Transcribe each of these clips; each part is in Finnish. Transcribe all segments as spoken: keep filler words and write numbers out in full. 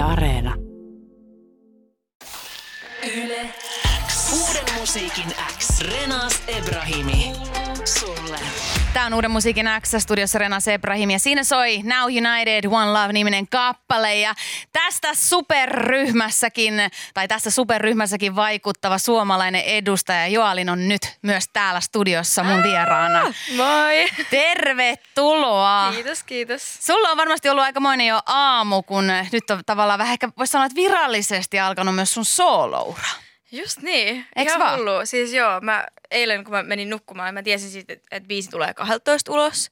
Yle Areena. Yle X. Uuden musiikin X. Renas Ebrahimi. Sulle. Tää on Uuden musiikin X-studiossa Renas Ebrahimi ja siinä soi Now United One Love-niminen kappale. Ja tästä superryhmässäkin, tai tässä superryhmässäkin vaikuttava suomalainen edustaja Joalin on nyt myös täällä studiossa mun vieraana. Ah, moi! Tervetuloa! Kiitos, kiitos. Sulla on varmasti ollut aikamoinen jo aamu, kun nyt on tavallaan vähän ehkä voisi sanoa, että virallisesti alkanut myös sun sooloura. Just niin. Eiks ihan hullua. Siis joo, mä eilen kun mä menin nukkumaan, mä tiesin siitä, että biisi tulee kaksitoista ulos.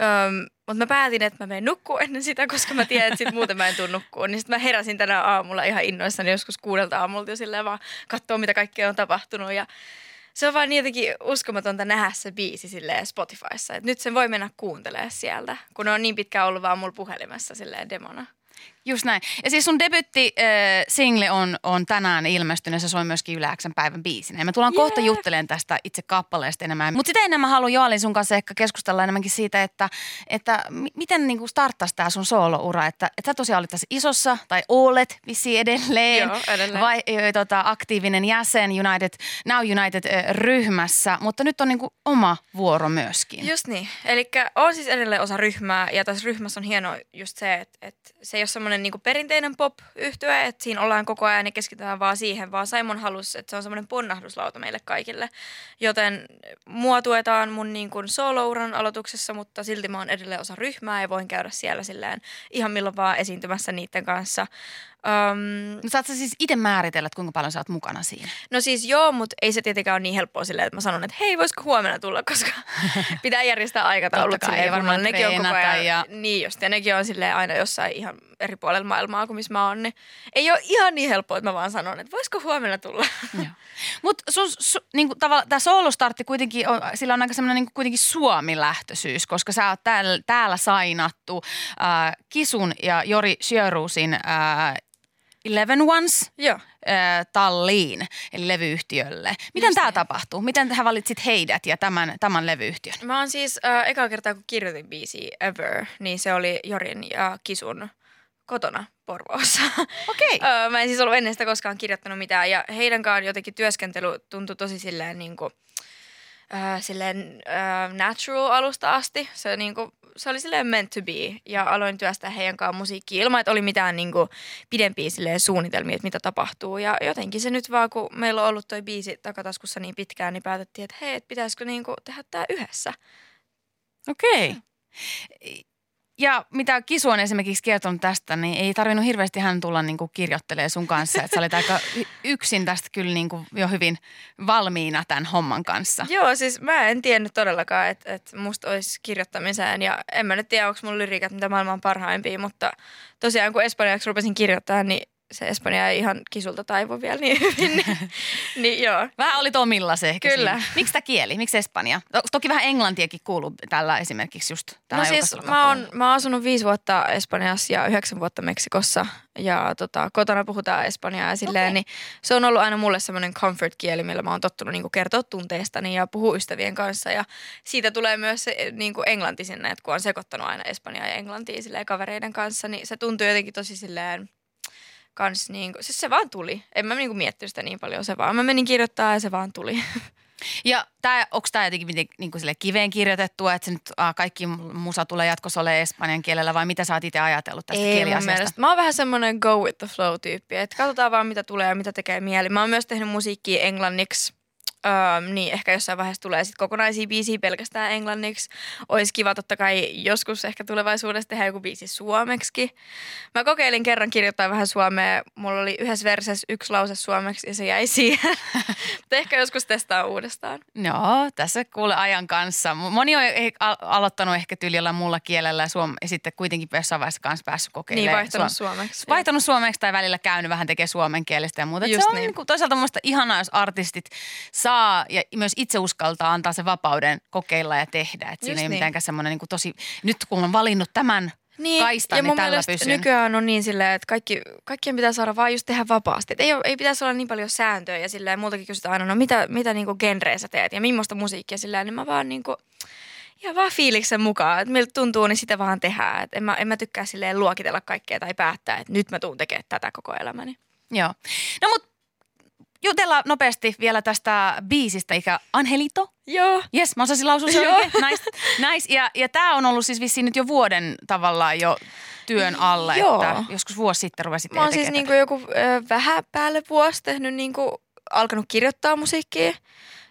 Öm, mutta mä päätin, että mä menen nukkuun ennen sitä, koska mä tiedän, että sit muuten mä en tuu nukkuun. Niin sit mä heräsin tänä aamulla ihan innoissani joskus kuudelta aamulta jo silleen vaan katsoa, mitä kaikkea on tapahtunut. Ja se on vaan jotenkin uskomatonta nähdä se biisi silleen Spotifyssa. Et nyt sen voi mennä kuuntelemaan sieltä, kun on niin pitkään ollut vaan mulla puhelimessa silleen demona. Just näin. Ja siis sun debyytti-single äh, on, on tänään ilmestynyt, se soi myöskin Yle X:n päivän biisinä. Ja mä tullaan yeah. kohta juttelemaan tästä itse kappaleesta enemmän. Mutta sitä enemmän haluan Joalin sun kanssa ehkä keskustella enemmänkin siitä, että, että miten niinku starttasi tää sun sooloura. Että, että sä tosiaan olit tässä isossa, tai olet vissiin edelleen, Joo, edelleen. vai ö, tota, aktiivinen jäsen United, Now United-ryhmässä. Mutta nyt on niinku oma vuoro myöskin. Just niin. Elikkä on siis edelleen osa ryhmää, ja tässä ryhmässä on hienoa just se, että, että se ei ole semmoinen niinku perinteinen pop-yhtye, että siinä ollaan koko ajan ja keskitytään vaan siihen, vaan Simon halusi, että se on semmoinen ponnahduslauta meille kaikille. Joten mua tuetaan mun niinku solo-uran aloituksessa, mutta silti mä oon edelleen osa ryhmää ja voin käydä siellä silleen ihan milloin vaan esiintymässä niiden kanssa. Um, no saat sä siis itse määritellä, että kuinka paljon sä oot mukana siinä? No siis joo, mutta ei se tietenkään ole niin helppoa silleen, että mä sanon, että hei, voisiko huomenna tulla, koska pitää järjestää aikataulut silleen. Varmaan nekin on koko ajan, ja... niin just, ja nekin on silleen aina jossain ihan eri puolella maailmaa kuin missä mä oon, niin ei ole ihan niin helppoa, että mä vaan sanon, että voisiko huomenna tulla. Mutta sun, su, niinku, tavallaan tämä soolostartti kuitenkin, on, sillä on aika semmoinen niinku, kuitenkin Suomi-lähtöisyys, koska sä oot täällä, täällä sainattu äh, Chisun ja Jori Sjöroosin äh, Eleven Ones äh, talliin, eli levyyhtiölle. Miten tämä tapahtuu? Miten hän valitsit heidät ja tämän, tämän levyyhtiön? Mä oon siis äh, ekaa kertaa, kun kirjoitin biisiä Ever, niin se oli Jorin ja Chisun kotona Porvoossa. Okei. Okay. Mä en siis ollut ennen sitä koskaan kirjoittanut mitään ja heidän kanssaan jotenkin työskentely tuntui tosi silleen niin kuin, äh, silleen äh, natural alusta asti. Se, niin kuin, se oli silleen meant to be ja aloin työstää heidän kanssaan musiikkia ilman, että oli mitään niin kuin pidempiä silleen suunnitelmia, että mitä tapahtuu. Ja jotenkin se nyt vaan, kun meillä on ollut toi biisi takataskussa niin pitkään, niin päätettiin, että hei, et pitäisikö niin kuin tehdä tää yhdessä. Okei. Okay. Hmm. Ja mitä Chisu on esimerkiksi kertonut tästä, niin ei tarvinnut hirveästi hän tulla niinku kirjoittelemaan sun kanssa. Että sä olet aika yksin tästä kyllä niinku jo hyvin valmiina tämän homman kanssa. Joo, siis mä en tiennyt todellakaan, että et musta olisi kirjoittamiseen. Ja en mä nyt tiedä, onko mun lyriikat mitä maailman parhaimpia, mutta tosiaan kun espanjaksi rupesin kirjoittamaan, niin se espanja ei ihan Chisulta taivu vielä niin hyvin. Niin, niin joo. Vähän oli omillas ehkä. Kyllä. Miksi tämä kieli? Miksi espanja? Toki vähän englantiakin kuuluu tällä esimerkiksi just. No siis mä oon, mä oon asunut viisi vuotta Espanjassa ja yhdeksän vuotta Meksikossa. Ja tota, kotona puhutaan espanjaa ja silleen. Okay. Niin se on ollut aina mulle semmoinen comfort-kieli, millä mä oon tottunut niin kuin kertoa tunteistani ja puhua ystävien kanssa. Ja siitä tulee myös se, niin kuin englanti sinne, että kun on sekoittanut aina espanjaa ja englantia silleen kavereiden kanssa, niin se tuntuu jotenkin tosi silleen... Kans niinku, siis se vaan tuli. En mä niinku miettinyt sitä niin paljon, se vaan. Mä menin kirjoittamaan ja se vaan tuli. Ja tää, onks tää jotenkin miten, niinku sille kiveen kirjoitettua, että se nyt a, kaikki musa tulee jatkossa olemaan espanjan kielellä vai mitä sä oot itse ajatellut tästä Ei, kieliasiasta? Ei mielestä. Mä oon vähän semmonen go with the flow -tyyppi, että katsotaan vaan mitä tulee ja mitä tekee mieli. Mä oon myös tehnyt musiikkia englanniksi. Um, niin ehkä jossain vaiheessa tulee sitten kokonaisia biisiä pelkästään englanniksi. Olisi kiva totta kai joskus ehkä tulevaisuudessa tehdä joku biisi suomeksi. Mä kokeilin kerran kirjoittaa vähän suomea. Mulla oli yhdessä versessä yksi lause suomeksi ja se jäi siihen. Mutta ehkä joskus testaa uudestaan. No, tässä kuule ajan kanssa. Moni on aloittanut ehkä tyylillä muulla kielellä ja, suom- ja sitten kuitenkin jossain vaiheessa kanssa päässyt kokeilemaan. Niin, vaihtanut suom- suomeksi. Vaihtanut suomeksi tai välillä käynyt vähän tekemään suomen kielestä ja muuta. Se on niin. Toisaalta musta ihanaa, jos artistit saa ja myös itse uskaltaa antaa sen vapauden kokeilla ja tehdä. Et siinä ei niin. mitenkään semmoinen niin kuin tosi, nyt kun on valinnut tämän niin, kaistan, ja niin tällä pysyn. Nykyään on niin silleen, että kaikki, kaikkien pitää saada vaan just tehdä vapaasti. Et ei, ei pitäisi olla niin paljon sääntöjä ja silleen, multakin kysytään aina, no mitä, mitä niin kuin genreä sä teet ja millaista musiikkia silleen, niin mä vaan niin kuin ja vaan fiiliksen mukaan, että miltä tuntuu, niin sitä vaan tehdään. Et en, mä, en mä tykkää silleen luokitella kaikkea tai päättää, että nyt mä tuun tekemään tätä koko elämäni. Joo. No mut jutellaan nopeasti vielä tästä biisistä, eikä Angelito. Joo. Jes, mä osasin lausua sen oikein. Nice. nice. Ja, ja tää on ollut siis vissiin nyt jo vuoden tavallaan jo työn alla, joo, että joskus vuosi sitten ruvesit tekemään. Mä oon siis niinku joku ö, vähän päälle vuosi tehnyt niinku, alkanut kirjoittaa musiikkia.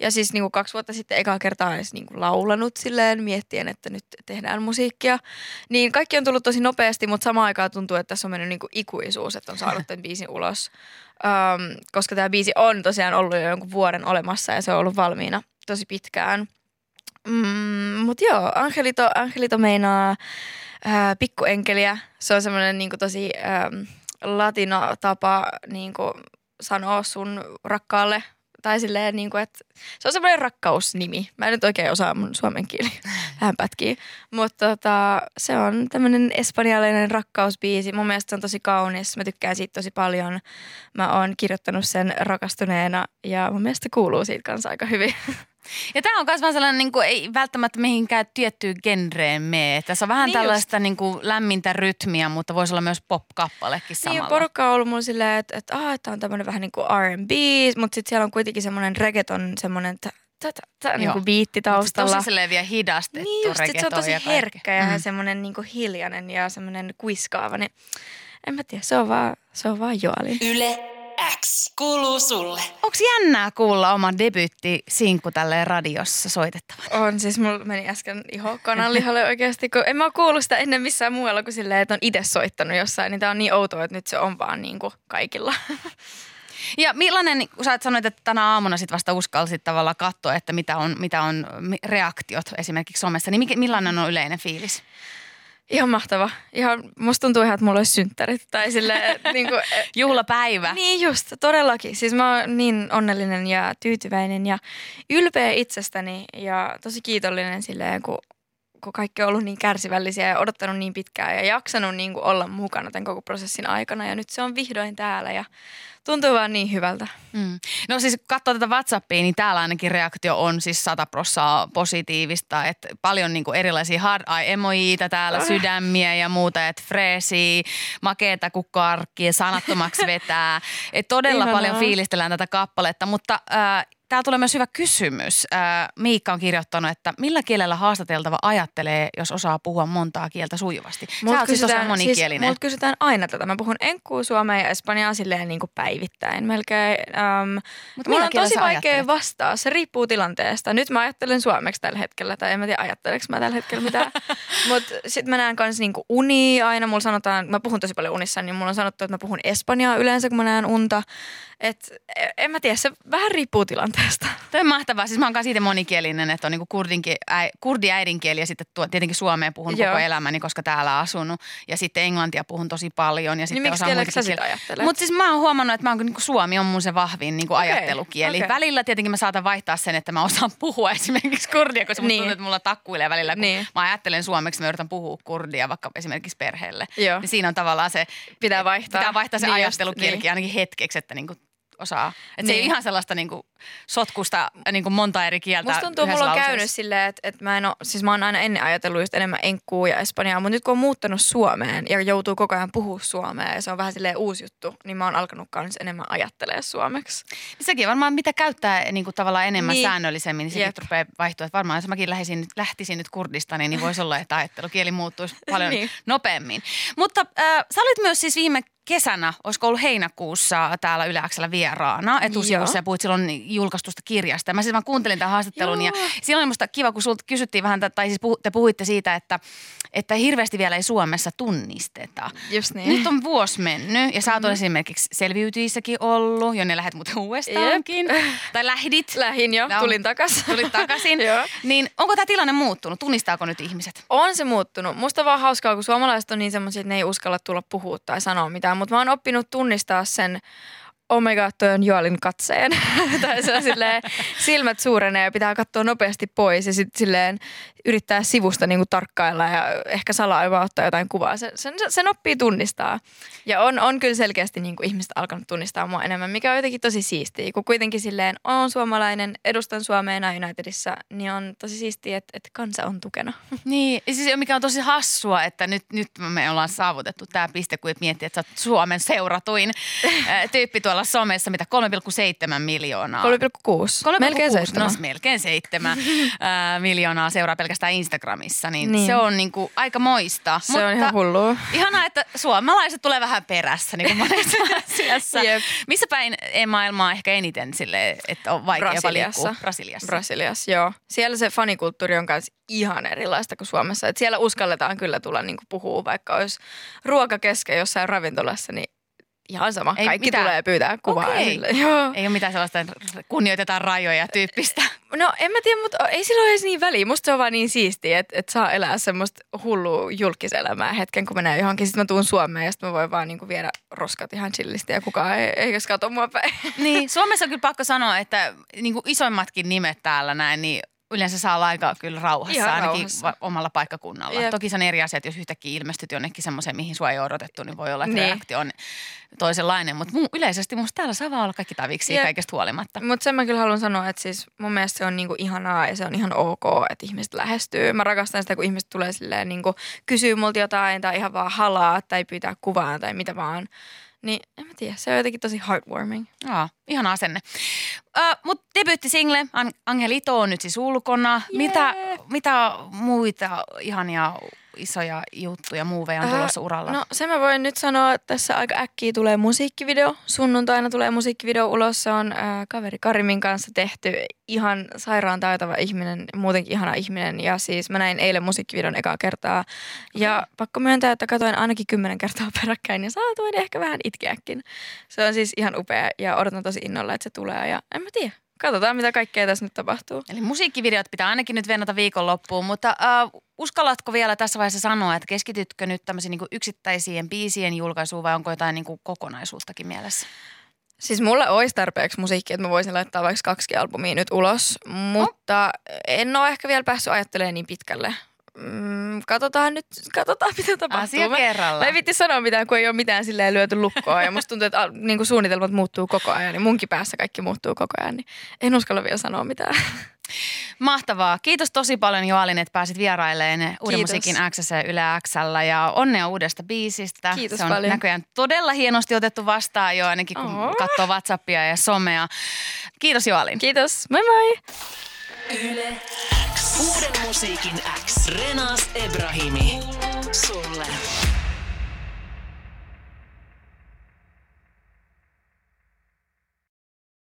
Ja siis niinku kaksi vuotta sitten ekaa kertaa edes niinku laulanut silleen, miettien, että nyt tehdään musiikkia. Niin kaikki on tullut tosi nopeasti, mutta samaan aikaan tuntuu, että tässä on mennyt niinku ikuisuus, että on saanut tämän biisin ulos. Um, koska tämä biisi on tosiaan ollut jo jonkun vuoden olemassa ja se on ollut valmiina tosi pitkään. Mm, mutta joo, Angelito, Angelito meinaa äh, pikkuenkeliä. Se on semmoinen niinku tosi ähm, latinatapa niinku sanoa sun rakkaalle. Tai silleen, niin kuin, että se on semmoinen rakkausnimi. Mä en nyt oikein osaa mun suomen kieli. Vähän pätkii. Mutta tota, se on tämmöinen espanjalainen rakkausbiisi. Mun mielestä se on tosi kaunis. Mä tykkään siitä tosi paljon. Mä oon kirjoittanut sen rakastuneena ja mun mielestä kuuluu siitä kanssa aika hyvin. Ja tää on myös vaan sellainen, niin kuin, ei välttämättä mihinkään tiettyyn genreen mene. Tässä on vähän niin tällaista niin kuin, lämmintä rytmiä, mutta voisi olla myös pop-kappalekin samalla. Niin, porukka on ollut mulla silleen, että, että ah, tää on tämmöinen vähän niin kuin R and B, mutta sitten siellä on kuitenkin semmoinen reggaeton, semmoinen niin biitti taustalla. Tosi silleen vielä hidastettu niin reggaeton. Se on tosi ja herkkä ja mm. semmoinen niin kuin hiljainen ja semmoinen kuiskaava. Niin, en mä tiedä, se on vaan, se on vaan Joalin. Yle X kuuluu sulle. Onks jännää kuulla oma debyyttisinkku tälleen radiossa soitettavana? On, siis mulla meni äsken iho kananlihalle oikeasti, kun en mä oo kuullut sitä ennen missään muualla kuin silleen, että on itse soittanut jossain, niin tää on niin outoa, että nyt se on vaan niin kuin kaikilla. Ja millainen, kun sä sanoit, että tänä aamuna sit vasta uskalsit tavallaan katsoa, että mitä on, mitä on reaktiot esimerkiksi somessa, niin millainen on yleinen fiilis? Ihan mahtava. Ihan, musta tuntuu ihan, että mulla olisi synttärit. Tai silleen, niin kuin, juhlapäivä. Niin just, todellakin. Siis mä oon niin onnellinen ja tyytyväinen ja ylpeä itsestäni ja tosi kiitollinen silleen, kun, kun kaikki on ollut niin kärsivällisiä ja odottanut niin pitkään ja jaksanut niin kuin olla mukana tämän koko prosessin aikana. Ja nyt se on vihdoin täällä ja tuntuu vaan niin hyvältä. Mm. No siis kun katsoo tätä WhatsAppia, niin täällä ainakin reaktio on siis sata prossaa positiivista. Että paljon niinku erilaisia hard eye emojiita täällä, oh. sydämiä ja muuta. Että freesiä, makeeta kuin karkki ja sanattomaksi vetää. Et todella ihanaa. Paljon fiilistellään tätä kappaletta, mutta äh, täällä tulee myös hyvä kysymys. Äh, Miikka on kirjoittanut, että millä kielellä haastateltava ajattelee, jos osaa puhua montaa kieltä sujuvasti. Mut sä oot siis tosiaan monikielinen. Siis, mut kysytään aina tätä. Mä puhun enkkuu, suomea ja espanjaa silleen niin kuin päivittäin melkein. Um, Mutta mulla on tosi vaikea vastaa. Se riippuu tilanteesta. Nyt mä ajattelen suomeksi tällä hetkellä. Tai en mä tiedä, ajatteleks mä tällä hetkellä mitään. Mutta sit mä näen kans niinku unia aina. Mulla sanotaan, mä puhun tosi paljon unissa, niin mulla on sanottu, että mä puhun espanjaa yleensä, kun mä näen unta. Et en mä tiedä, se vähän riippuu tilanteesta. Toi on mahtavaa. Siis mä oon kans itse monikielinen, että on niinku kurdinki, äi, kurdi äidinkieli ja sitten tuo, tietenkin suomea puhun Joo. koko elämäni, koska täällä asunut. Ja sitten englantia puhun tosi paljon. Ja sitten niin miksi kieleksi sä sitä ajattelet? Mut siis mä oon huomannut, että mä oon niinku suomi on mun se vahvin niinku okay, ajattelukieli. Okay. Välillä tietenkin mä saatan vaihtaa sen, että mä osaan puhua esimerkiksi kurdia, koska niin. tuntuu, että mulla takkuilee välillä, kun niin. mä ajattelen suomeksi, mä yritän puhua kurdia vaikka esimerkiksi perheelle. Joo. Niin siinä on tavallaan se, pitää vaihtaa, pitää vaihtaa se niin ajattelukieli niin. ainakin hetkeksi, että niinku osaa. Että niin. se ei ihan sellaista niinku sotkusta niinku monta eri kieltä yhdessä lauseessa. Musta tuntuu, mulla on käynyt silleen, että, että mä en ole, siis mä oon aina ennen ajatellut just enemmän enkkuu ja espanjaa, mutta nyt kun on muuttanut Suomeen ja joutuu koko ajan puhua suomea ja se on vähän silleen uusi juttu, niin mä oon alkanut myös enemmän ajattelemaan suomeksi. Niin sekin varmaan mitä käyttää niinku tavallaan enemmän niin. säännöllisemmin, niin sekin Jep. rupeaa vaihtua. Että varmaan jos mäkin lähtisin, lähtisin nyt Kurdistaniin, niin voisi olla, että ajattelukieli muuttuisi paljon niin. nopeammin. Mutta äh, sä olit myös siis viime kesänä, olisiko ollut heinäkuussa täällä Yle X:llä vieraana etusivussa ja puhuit silloin julkaistusta kirjasta. Mä siis vaan kuuntelin tämän haastattelun Joo. ja silloin musta kiva, kun sulta kysyttiin vähän, tai siis te puhuitte siitä, että, että hirveästi vielä ei Suomessa tunnisteta. Just niin. Nyt on vuosi mennyt ja sä oot mm. esimerkiksi Selviytyjissäkin ollut, jonne lähdet muuten uudestaankin. Yep. Tai lähdit. Lähin jo, no, tulin takaisin. Tulin takaisin. Niin onko tämä tilanne muuttunut? Tunnistaako nyt ihmiset? On se muuttunut. Musta vaan hauskaa, kun suomalaiset on niin semmoisia, että ne ei uskalla tulla puhua tai sanoa mitään. Mutta mä oon oppinut tunnistaa sen oh my god, toi on Joalin katseen. Tai se on silleen, silmät suurenee ja pitää katsoa nopeasti pois ja sitten silleen yrittää sivusta niinku tarkkailla ja ehkä salaa jopa ottaa jotain kuvaa. Sen, sen, sen oppii tunnistaa. Ja on, on kyllä selkeästi niinku ihmiset alkanut tunnistaa mua enemmän, mikä on jotenkin tosi siistiä. Kun kuitenkin silleen on suomalainen, edustan Suomea Now Unitedissa, niin on tosi siistiä, että, että kansa on tukena. Niin, siis mikä on tosi hassua, että nyt, nyt me ollaan saavutettu tämä piste, kun et miettii, että sä oot Suomen seuratuin tyyppi tuolla somessa, mitä kolme pilkku seitsemän miljoonaa. kolme pilkku kuusi. Melkein seitsemän. No, melkein seitsemän miljoonaa seuraa pelkästään Instagramissa, niin, niin. Se on niinku aika moista. Se mutta on ihan hullua. Ihanaa, että suomalaiset tulee vähän perässä niin kuin monessa asiassa. Jep. Missä päin maailmaa ehkä eniten sille, että on vaikea Brasiliassa. Liikkuu? Brasiliassa. Brasiliassa, joo. Siellä se fanikulttuuri on kanssa ihan erilaista kuin Suomessa. Et siellä uskalletaan kyllä tulla niinku puhua, vaikka olisi ruoka kesken jossain ravintolassa, niin ihan sama. Ei kaikki mitään. Tulee pyytää kuvaa. Joo. Ei ole mitään sellaista kunnioitetaan rajoja -tyyppistä. No en mä tiedä, mutta ei silloin edes niin väliä. Musta se on vaan niin siistiä, että, että saa elää semmoista hullua julkiselämää hetken, kun menee johonkin. Sitten mä tuun Suomeen ja sitten mä voin vaan niin kuin viedä roskat ihan chillisti ja kukaan ei, ei katso mua päin. Niin, Suomessa on kyllä pakko sanoa, että niin kuin isoimmatkin nimet täällä näin, niin yleensä saa olla aika kyllä rauhassa, ihan ainakin rauhassa. Omalla paikkakunnalla. Jep. Toki se on eri asia, että jos yhtäkkiä ilmestyt jonnekin semmoiseen, mihin sua ei ole odotettu, niin voi olla, että niin. Reaktio on toisenlainen. Mutta yleisesti musta täällä saa vaan olla kaikki taviksi kaikesta huolimatta. Mutta sen mä kyllä haluan sanoa, että siis mun mielestä se on niinku ihanaa ja se on ihan ok, että ihmiset lähestyy. Mä rakastan sitä, kun ihmiset tulee silleen niinku kysyy multa jotain tai ihan vaan halaa tai pyytää kuvaa tai mitä vaan. Niin en mä tiedä, se on jotenkin tosi heartwarming. Jaa, ihan asenne. Äh, Mutta debyyttisingle, Angelito on nyt siis ulkona. Yeah. Mitä, mitä muita ihania isoja juttuja, muuveja on äh, tulossa uralla? No se mä voin nyt sanoa, että tässä aika äkkiä tulee musiikkivideo. Sunnuntaina tulee musiikkivideo ulos. Se on äh, kaveri Karimin kanssa tehty. Ihan sairaan taitava ihminen, muutenkin ihana ihminen. Ja siis mä näin eilen musiikkivideon ekaa kertaa. Ja okay. Pakko myöntää, että katsoin ainakin kymmenen kertaa peräkkäin ja saatoin ehkä vähän itkeäkin. Se on siis ihan upea ja odotan tosi innolla, että se tulee ja en mä tiedä. Katsotaan, mitä kaikkea tässä nyt tapahtuu. Eli musiikkivideot pitää ainakin nyt venata viikonloppuun, mutta äh, uskallatko vielä tässä vaiheessa sanoa, että keskitytkö nyt tämmöisiin niin yksittäisiin biisien julkaisuun vai onko jotain niin kuin kokonaisuuttakin mielessä? Siis mulla olisi tarpeeksi musiikkia, että mä voisin laittaa vaikka kaksi albumia nyt ulos, mutta oh. en ole ehkä vielä päässyt ajattelemaan niin pitkälle. Mm, katsotaan nyt, katsotaan mitä tapahtuu. Asia kerrallaan. Mä en viitti sanoa mitään, kun ei ole mitään silleen lyöty lukkoa ja musta tuntuu, että niin kuin suunnitelmat muuttuu koko ajan, niin munkin päässä kaikki muuttuu koko ajan, niin en uskalla vielä sanoa mitään. Mahtavaa. Kiitos tosi paljon Joalin, että pääsit vierailemaan Uuden musiikin X:ssä ja Yle X:llä ja onnea uudesta biisistä. Kiitos paljon. Se on paljon. Näköjään todella hienosti otettu vastaan jo ainakin, kun Oho. katsoo WhatsAppia ja somea. Kiitos Joalin. Kiitos. Moi moi. Yle X. Uuden musiikin X. Renas Ebrahimi. Sulle.